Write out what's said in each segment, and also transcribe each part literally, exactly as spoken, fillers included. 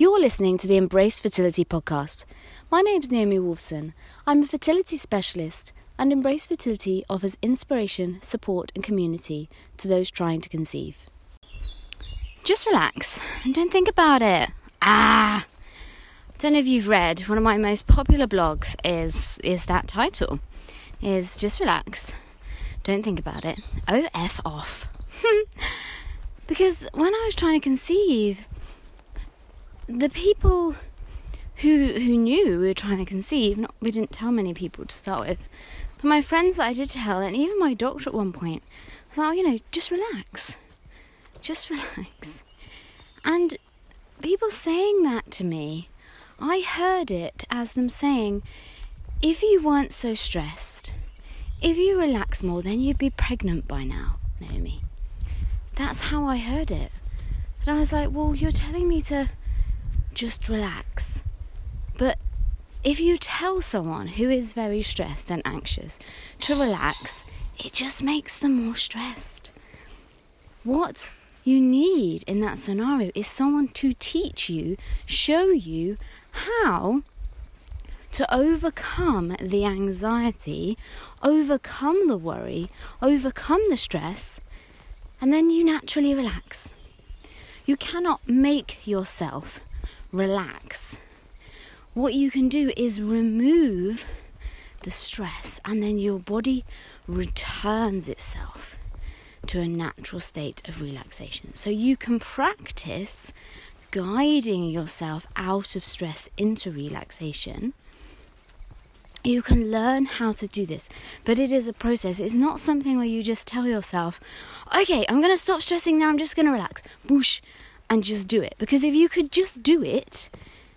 You're listening to the Embrace Fertility podcast. My name's Naomi Wolfson. I'm a fertility specialist, and Embrace Fertility offers inspiration, support, and community to those trying to conceive. Just relax and don't think about it. Ah! I don't know if you've read, one of my most popular blogs is is that title. Is just relax. Don't think about it. Oh, F off. Because when I was trying to conceive, the people who who knew we were trying to conceive, not, we didn't tell many people to start with, but my friends that I did tell, and even my doctor at one point, was like, oh, you know, just relax. Just relax. And people saying that to me, I heard it as them saying, if you weren't so stressed, if you relax more, then you'd be pregnant by now, Naomi. That's how I heard it. And I was like, well, you're telling me to just relax. But if you tell someone who is very stressed and anxious to relax, it just makes them more stressed. What you need in that scenario is someone to teach you, show you how to overcome the anxiety, overcome the worry, overcome the stress, and then you naturally relax. You cannot make yourself relax. What you can do is remove the stress, and then your body returns itself to a natural state of relaxation. So you can practice guiding yourself out of stress into relaxation. You can learn how to do this, but it is a process. It's not something where you just tell yourself, okay, I'm going to stop stressing now, I'm just going to relax, whoosh, and just do it. Because if you could just do it,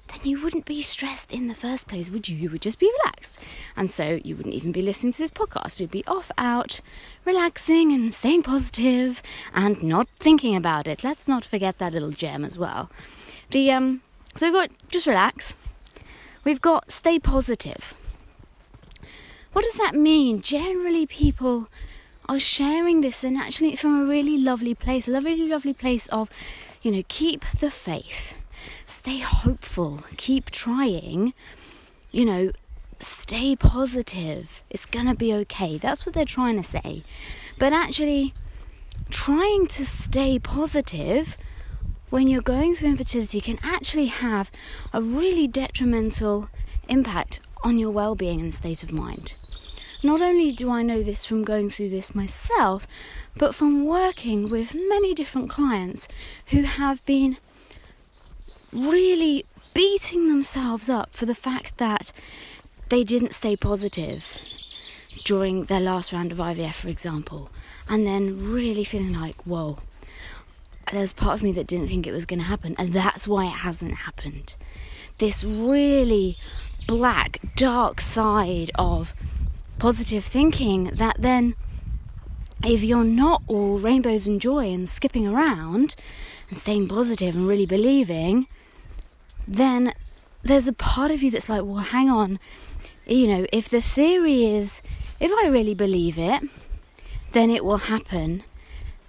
then you wouldn't be stressed in the first place, would you? You would just be relaxed. And so you wouldn't even be listening to this podcast. You'd be off out, relaxing and staying positive and not thinking about it. Let's not forget that little gem as well. The um, So we've got just relax. We've got stay positive. What does that mean? Generally, people are sharing this, and actually from a really lovely place, a really lovely place of, you know, keep the faith, stay hopeful, keep trying, you know, stay positive. It's going to be okay. That's what they're trying to say. But actually, trying to stay positive when you're going through infertility can actually have a really detrimental impact on your well-being and state of mind. Not only do I know this from going through this myself, but from working with many different clients who have been really beating themselves up for the fact that they didn't stay positive during their last round of I V F, for example, and then really feeling like, whoa, there's part of me that didn't think it was going to happen, and that's why it hasn't happened. This really black, dark side of positive thinking that then, if you're not all rainbows and joy and skipping around and staying positive and really believing, then there's a part of you that's like, well, hang on, you know, if the theory is, if I really believe it, then it will happen.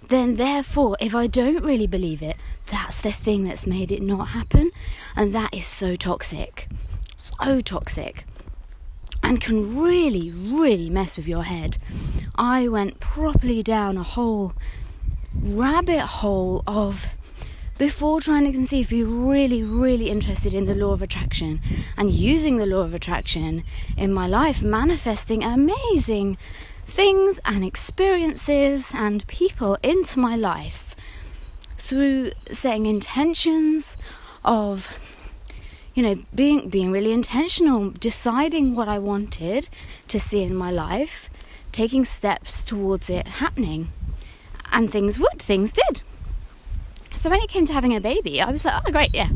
Then therefore, if I don't really believe it, that's the thing that's made it not happen. And that is so toxic. So toxic, and can really, really mess with your head. I went properly down a whole rabbit hole of, before trying to conceive, be really, really interested in the law of attraction and using the law of attraction in my life, manifesting amazing things and experiences and people into my life through setting intentions of, you know, being being really intentional, deciding what I wanted to see in my life, taking steps towards it happening. And things would, things did. So when it came to having a baby, I was like, oh, great, yeah.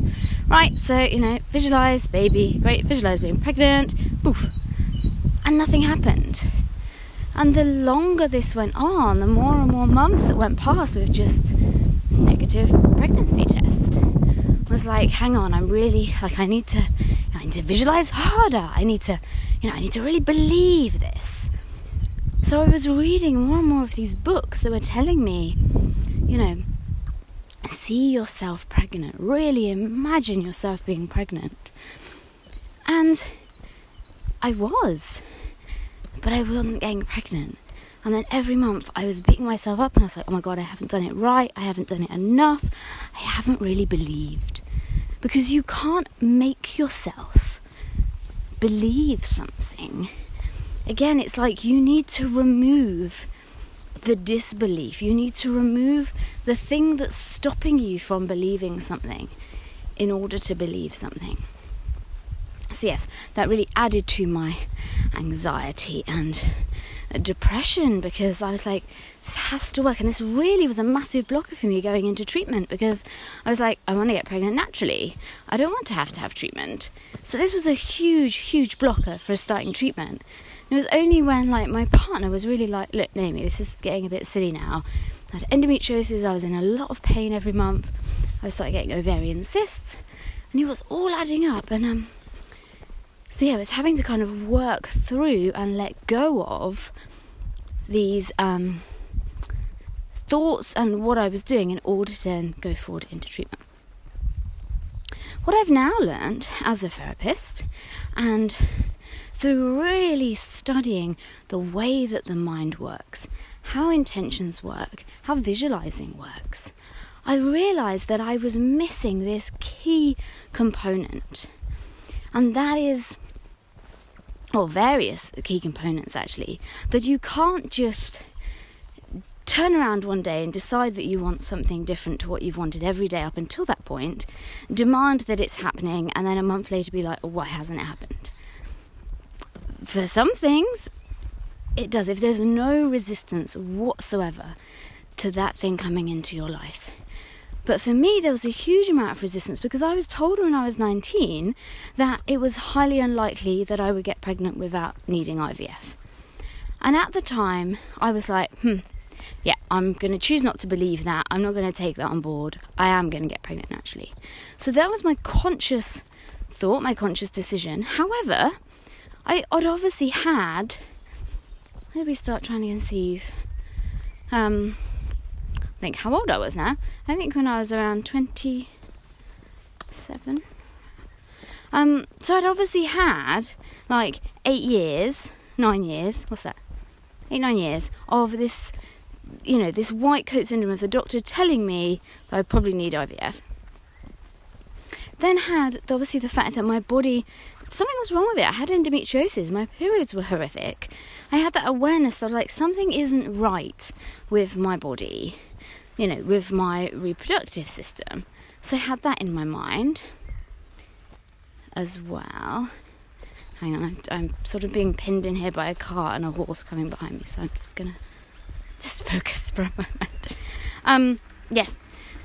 Right, so, you know, visualise baby, great, visualise being pregnant, poof. And nothing happened. And the longer this went on, the more and more months that went past with just negative pregnancy test. Was like, hang on, I'm really, like, I need to, I need to visualize harder. I need to, you know, I need to really believe this. So I was reading more and more of these books that were telling me, you know, see yourself pregnant. Really imagine yourself being pregnant. And I was, but I wasn't getting pregnant. And then every month I was beating myself up and I was like, oh my God, I haven't done it right. I haven't done it enough. I haven't really believed. Because you can't make yourself believe something. Again, it's like you need to remove the disbelief. You need to remove the thing that's stopping you from believing something in order to believe something. So yes, that really added to my anxiety and depression, because I was like, this has to work. And this really was a massive blocker for me going into treatment, because I was like, I want to get pregnant naturally. I don't want to have to have treatment. So this was a huge, huge blocker for starting treatment. And it was only when like my partner was really like, look, Naomi, this is getting a bit silly now. I had endometriosis. I was in a lot of pain every month. I started getting ovarian cysts, and it was all adding up. And um, so yeah, I was having to kind of work through and let go of these um, thoughts and what I was doing in order to then go forward into treatment. What I've now learned as a therapist, and through really studying the way that the mind works, how intentions work, how visualizing works, I realized that I was missing this key component. And that is, or various key components actually, that you can't just turn around one day and decide that you want something different to what you've wanted every day up until that point, demand that it's happening, and then a month later be like, oh, why hasn't it happened? For some things, it does. If there's no resistance whatsoever to that thing coming into your life. But for me, there was a huge amount of resistance, because I was told when I was nineteen that it was highly unlikely that I would get pregnant without needing I V F. And at the time, I was like, hmm, yeah, I'm going to choose not to believe that. I'm not going to take that on board. I am going to get pregnant naturally. So that was my conscious thought, my conscious decision. However, I I'd obviously had... Where did we start trying to conceive? Um... think how old I was now. I think when I was around twenty-seven. Um, so I'd obviously had like eight years, nine years, what's that? Eight, nine years of this, you know, this white coat syndrome of the doctor telling me that I probably need I V F. Then had obviously the fact that my body, something was wrong with it. I had endometriosis. My periods were horrific. I had that awareness that like something isn't right with my body, you know, with my reproductive system. So I had that in my mind as well. Hang on, I'm, I'm sort of being pinned in here by a car and a horse coming behind me, so I'm just gonna just focus for a moment. Um, yes,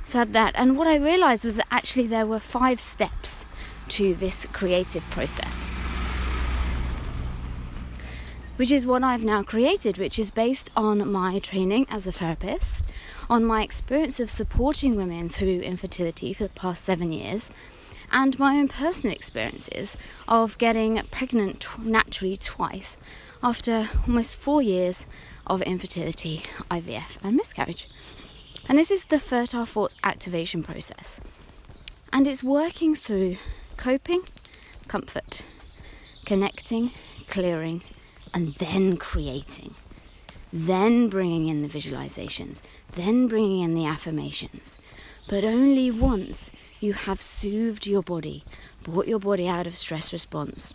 so I had that. And what I realized was that actually there were five steps to this creative process, which is what I've now created, which is based on my training as a therapist, on my experience of supporting women through infertility for the past seven years, and my own personal experiences of getting pregnant t- naturally twice after almost four years of infertility, I V F, and miscarriage. And this is the Fertile Thought Activation Process. And it's working through coping, comfort, connecting, clearing, and then creating. Then bringing in the visualizations, then bringing in the affirmations. But only once you have soothed your body, brought your body out of stress response,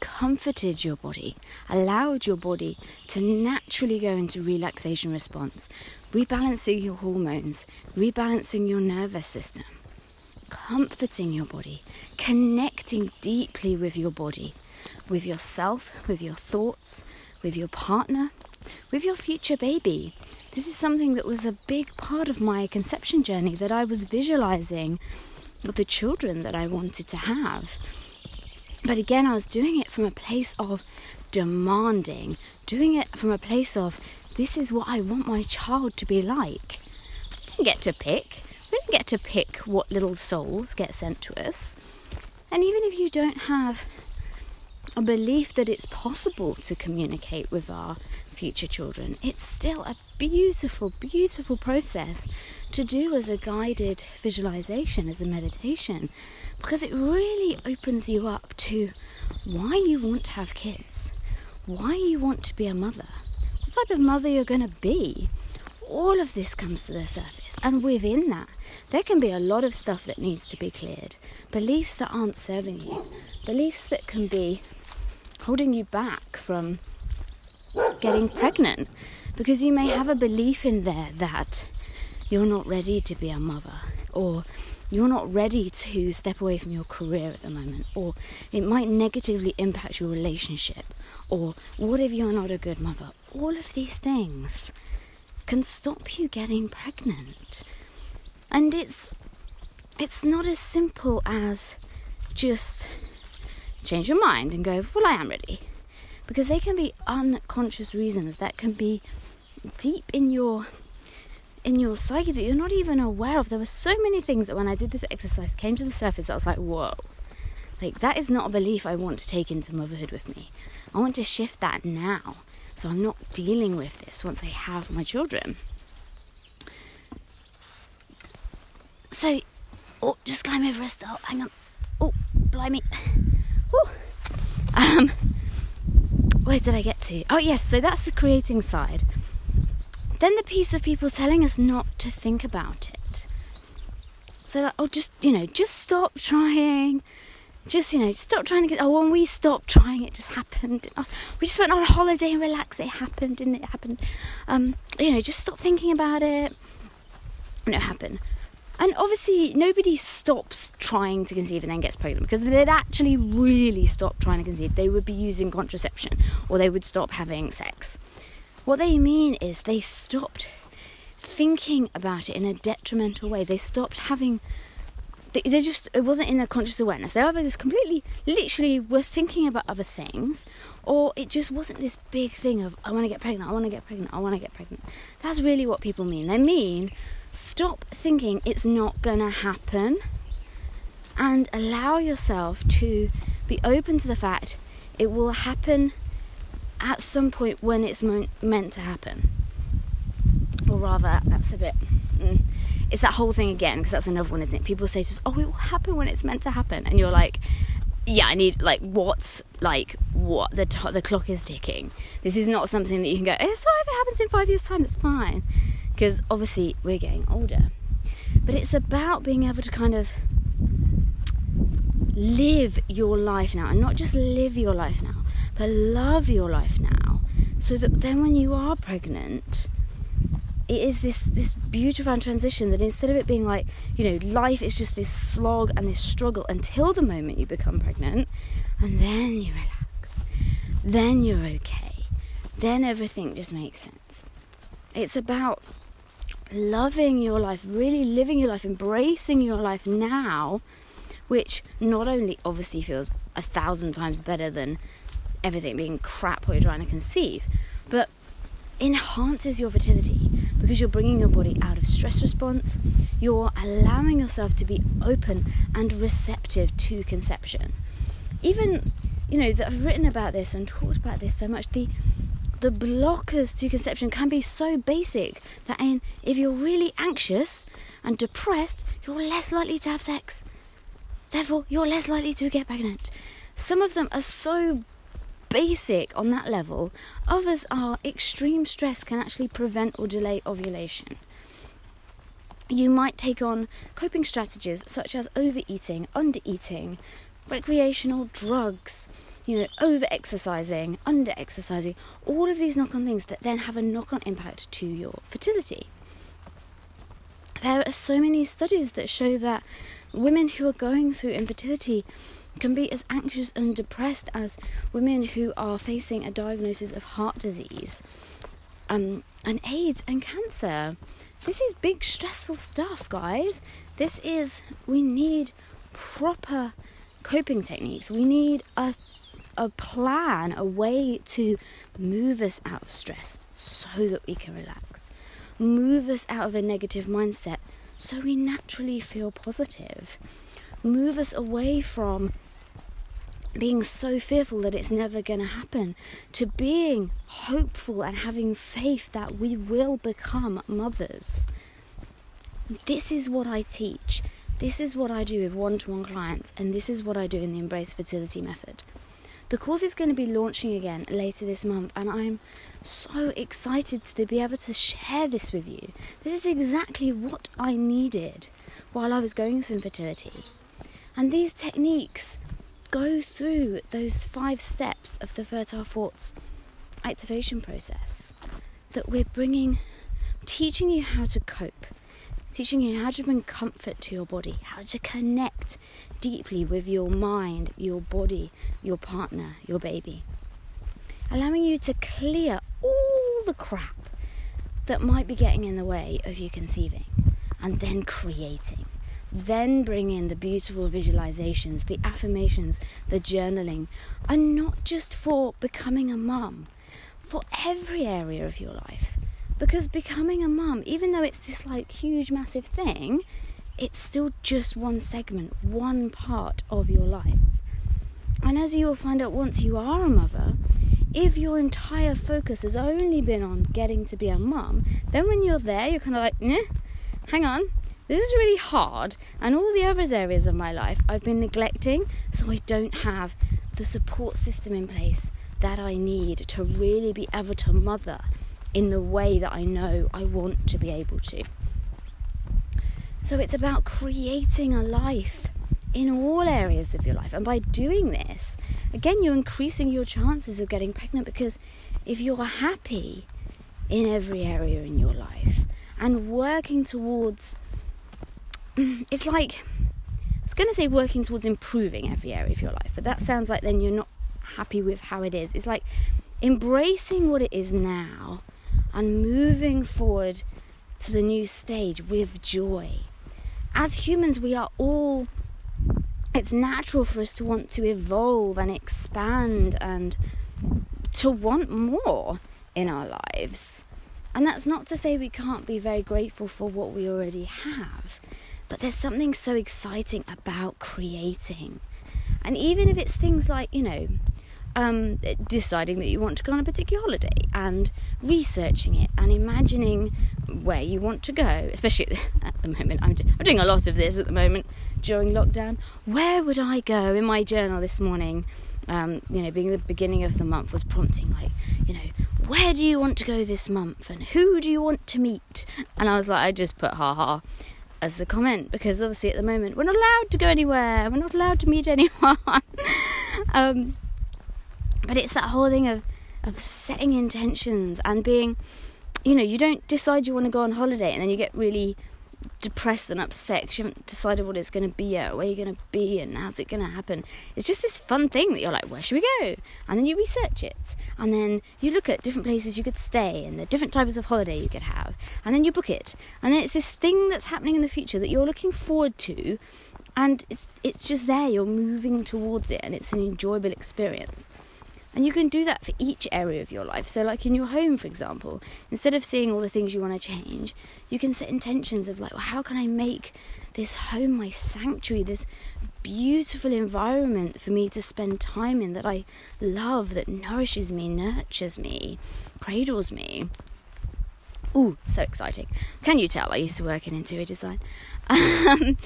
comforted your body, allowed your body to naturally go into relaxation response, rebalancing your hormones, rebalancing your nervous system, comforting your body, connecting deeply with your body, with yourself, with your thoughts, with your partner, with your future baby. This is something that was a big part of my conception journey, that I was visualizing the children that I wanted to have. But again, I was doing it from a place of demanding, doing it from a place of, this is what I want my child to be like. I didn't get to pick. We don't get to pick what little souls get sent to us. And even if you don't have a belief that it's possible to communicate with our future children. It's still a beautiful, beautiful process to do as a guided visualization, as a meditation, because it really opens you up to why you want to have kids, why you want to be a mother, what type of mother you're going to be. All of this comes to the surface, and within that, there can be a lot of stuff that needs to be cleared. Beliefs that aren't serving you, beliefs that can be holding you back from getting pregnant, because you may have a belief in there that you're not ready to be a mother, or you're not ready to step away from your career at the moment, or it might negatively impact your relationship, or what if you're not a good mother? All of these things can stop you getting pregnant. And it's it's not as simple as just change your mind and go, well, I am ready. Because they can be unconscious reasons that can be deep in your in your psyche that you're not even aware of. There were so many things that when I did this exercise came to the surface that I was like, whoa. Like, that is not a belief I want to take into motherhood with me. I want to shift that now, so I'm not dealing with this once I have my children. So, oh, just climb over a stall. Hang on. Oh, blimey. Woo. Um, where did I get to? Oh, yes. So that's the creating side. Then the piece of people telling us not to think about it. So, that, oh, just, you know, just stop trying. Just, you know, stop trying to get... Oh, when we stopped trying, it just happened. Oh, we just went on a holiday and relaxed. It happened, didn't it? It happened. Um, you know, just stop thinking about it. And it happened. And obviously, nobody stops trying to conceive and then gets pregnant, because if they'd actually really stop trying to conceive, they would be using contraception, or they would stop having sex. What they mean is they stopped thinking about it in a detrimental way. They stopped having... They, they just... It wasn't in their conscious awareness. They either just completely, literally were thinking about other things, or it just wasn't this big thing of, I want to get pregnant, I want to get pregnant, I want to get pregnant. That's really what people mean. They mean... Stop thinking it's not gonna happen and allow yourself to be open to the fact it will happen at some point when it's mo- meant to happen. Or rather, that's a bit... Mm, it's that whole thing again, because that's another one, isn't it? People say to us, oh, it will happen when it's meant to happen. And you're like, yeah, I need... Like, what? Like, what? The, t- the clock is ticking. This is not something that you can go, it's all right if it happens in five years' time, it's fine. Because obviously we're getting older, but it's about being able to kind of live your life now, and not just live your life now, but love your life now, so that then when you are pregnant, it is this this beautiful transition that instead of it being like, you know, life is just this slog and this struggle until the moment you become pregnant, and then you relax, then you're okay, then everything just makes sense. It's about loving your life, really living your life, embracing your life now, which not only obviously feels a thousand times better than everything being crap what you're trying to conceive, but enhances your fertility, because you're bringing your body out of stress response, you're allowing yourself to be open and receptive to conception. Even, you know, that I've written about this and talked about this so much, the The blockers to conception can be so basic that in, if you're really anxious and depressed, you're less likely to have sex. Therefore, you're less likely to get pregnant. Some of them are so basic on that level. Others are extreme stress can actually prevent or delay ovulation. You might take on coping strategies such as overeating, undereating, recreational drugs, you know, over-exercising, under-exercising, all of these knock-on things that then have a knock-on impact to your fertility. There are so many studies that show that women who are going through infertility can be as anxious and depressed as women who are facing a diagnosis of heart disease, um, and AIDS and cancer. This is big, stressful stuff, guys. This is, we need proper coping techniques. We need a a plan, a way to move us out of stress so that we can relax, move us out of a negative mindset so we naturally feel positive, move us away from being so fearful that it's never going to happen, to being hopeful and having faith that we will become mothers. This is what I teach. This is what I do with one-to-one clients, and this is what I do in the Embrace Fertility Method. The course is going to be launching again later this month, and I'm so excited to be able to share this with you. This is exactly what I needed while I was going through infertility. And these techniques go through those five steps of the Fertile Thoughts activation process that we're bringing, teaching you how to cope, teaching you how to bring comfort to your body, how to connect deeply with your mind, your body, your partner, your baby. Allowing you to clear all the crap that might be getting in the way of you conceiving and then creating. Then bring in the beautiful visualizations, the affirmations, the journaling, and not just for becoming a mum, for every area of your life. Because becoming a mum, even though it's this like huge, massive thing, it's still just one segment, one part of your life. And as you will find out once you are a mother, if your entire focus has only been on getting to be a mum, then when you're there, you're kind of like, nah, hang on, this is really hard. And all the other areas of my life I've been neglecting, so I don't have the support system in place that I need to really be able to mother in the way that I know I want to be able to. So it's about creating a life in all areas of your life. And by doing this, again, you're increasing your chances of getting pregnant, because if you're happy in every area in your life and working towards, it's like, I was going to say working towards improving every area of your life, but that sounds like then you're not happy with how it is. It's like embracing what it is now and moving forward to the new stage with joy. As humans, we are all, it's natural for us to want to evolve and expand and to want more in our lives. And that's not to say we can't be very grateful for what we already have, but there's something so exciting about creating. And even if it's things like, you know, Um, deciding that you want to go on a particular holiday and researching it and imagining where you want to go, especially at the moment. I'm, do- I'm doing a lot of this at the moment during lockdown. Where would I go? In my journal this morning, um, you know, being the beginning of the month, was prompting, like, you know, where do you want to go this month and who do you want to meet? And I was like, I just put ha ha as the comment, because obviously at the moment we're not allowed to go anywhere, we're not allowed to meet anyone. um But it's that whole thing of, of setting intentions and being, you know, you don't decide you want to go on holiday and then you get really depressed and upset because you haven't decided what it's going to be yet, where you're going to be and how's it going to happen. It's just this fun thing that you're like, where should we go? And then you research it. And then you look at different places you could stay and the different types of holiday you could have. And then you book it. And then it's this thing that's happening in the future that you're looking forward to. And it's it's just there. You're moving towards it and it's an enjoyable experience. And you can do that for each area of your life. So like in your home, for example, instead of seeing all the things you want to change, you can set intentions of like, well, how can I make this home my sanctuary, this beautiful environment for me to spend time in that I love, that nourishes me, nurtures me, cradles me. Ooh, so exciting. Can you tell I used to work in interior design? Um,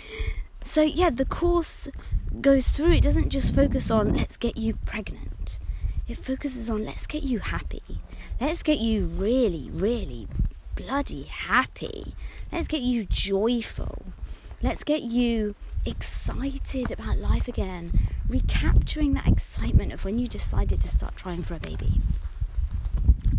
so yeah, the course goes through. It doesn't just focus on let's get you pregnant. It focuses on let's get you happy. Let's get you really, really bloody happy. Let's get you joyful. Let's get you excited about life again. Recapturing that excitement of when you decided to start trying for a baby.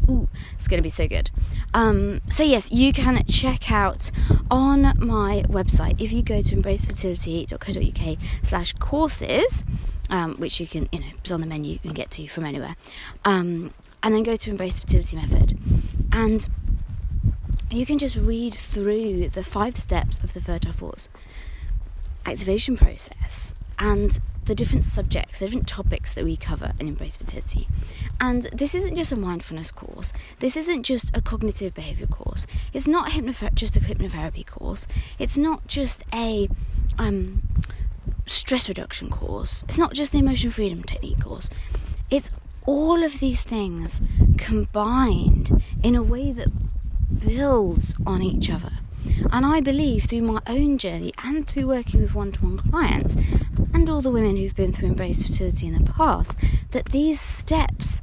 Ooh, it's going to be so good. Um, so yes, you can check out on my website. If you go to embracefertility.co.uk slash courses, Um, which you can, you know, put on the menu and get to from anywhere. Um, and then go to Embrace Fertility Method. And you can just read through the five steps of the Fertile Thoughts activation process and the different subjects, the different topics that we cover in Embrace Fertility. And this isn't just a mindfulness course. This isn't just a cognitive behaviour course. It's not hypnother- just a hypnotherapy course. It's not just a... Um, stress reduction course. It's not just the emotion freedom technique course. It's all of these things combined in a way that builds on each other. And I believe through my own journey and through working with one-to-one clients and all the women who've been through Embrace Fertility in the past, that these steps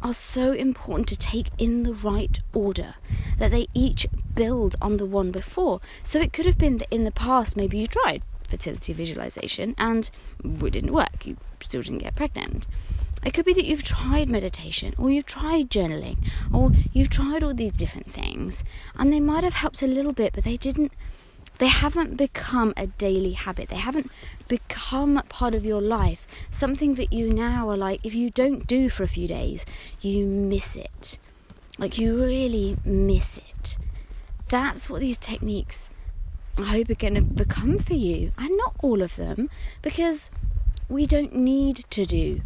are so important to take in the right order, that they each build on the one before. So it could have been that in the past maybe you tried fertility visualization and it didn't work, you still didn't get pregnant. It could be that you've tried meditation, or you've tried journaling, or you've tried all these different things, and they might have helped a little bit, but they didn't, they haven't become a daily habit. They haven't become part of your life, something that you now are like, if you don't do for a few days, you miss it. Like, you really miss it. That's what these techniques, I hope, are going to become for you. And not all of them, because we don't need to do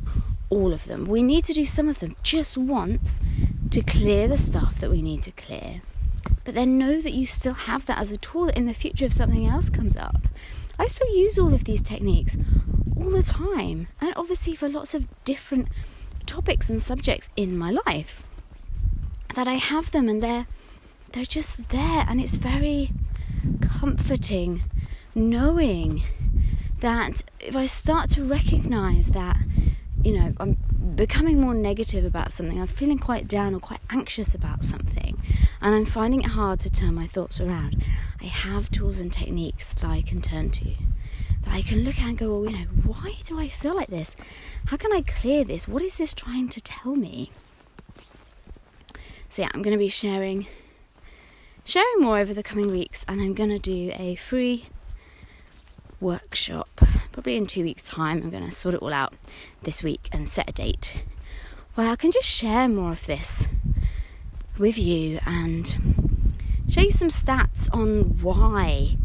all of them. We need to do some of them just once to clear the stuff that we need to clear. But then know that you still have that as a tool in the future if something else comes up. I still use all of these techniques all the time, and obviously for lots of different topics and subjects in my life, that I have them and they're they're just there, and it's very comforting knowing that if I start to recognize that, you know, I'm becoming more negative about something, I'm feeling quite down or quite anxious about something, and I'm finding it hard to turn my thoughts around, I have tools and techniques that I can turn to, that I can look at and go, well, you know, why do I feel like this? How can I clear this? What is this trying to tell me? So yeah, I'm going to be sharing, sharing more over the coming weeks, and I'm going to do a free workshop probably in two weeks time. I'm going to sort it all out this week and set a date where I can just share more of this with you and show you some stats on why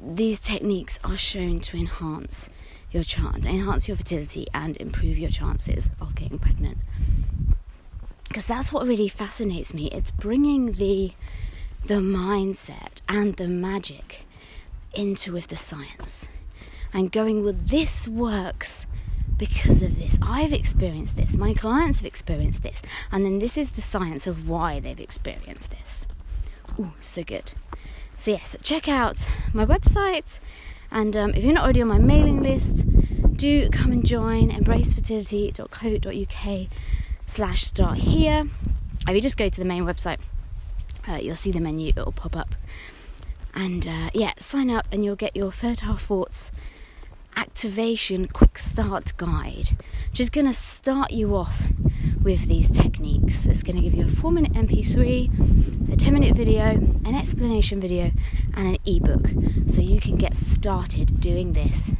these techniques are shown to enhance your chance, enhance your fertility and improve your chances of getting pregnant, because that's what really fascinates me. It's bringing the the mindset and the magic into with the science and going, well, this works because of this. I've experienced this, my clients have experienced this, and then this is the science of why they've experienced this. Ooh, so good. So yes, check out my website, and um, if you're not already on my mailing list, do come and join embrace fertility dot co dot uk slash start here. If you just go to the main website, uh, you'll see the menu, it'll pop up. And uh, yeah, sign up and you'll get your Fertile Thoughts Activation Quick Start Guide, which is going to start you off with these techniques. It's going to give you a four minute M P three, a ten minute video, an explanation video, and an ebook, so you can get started doing this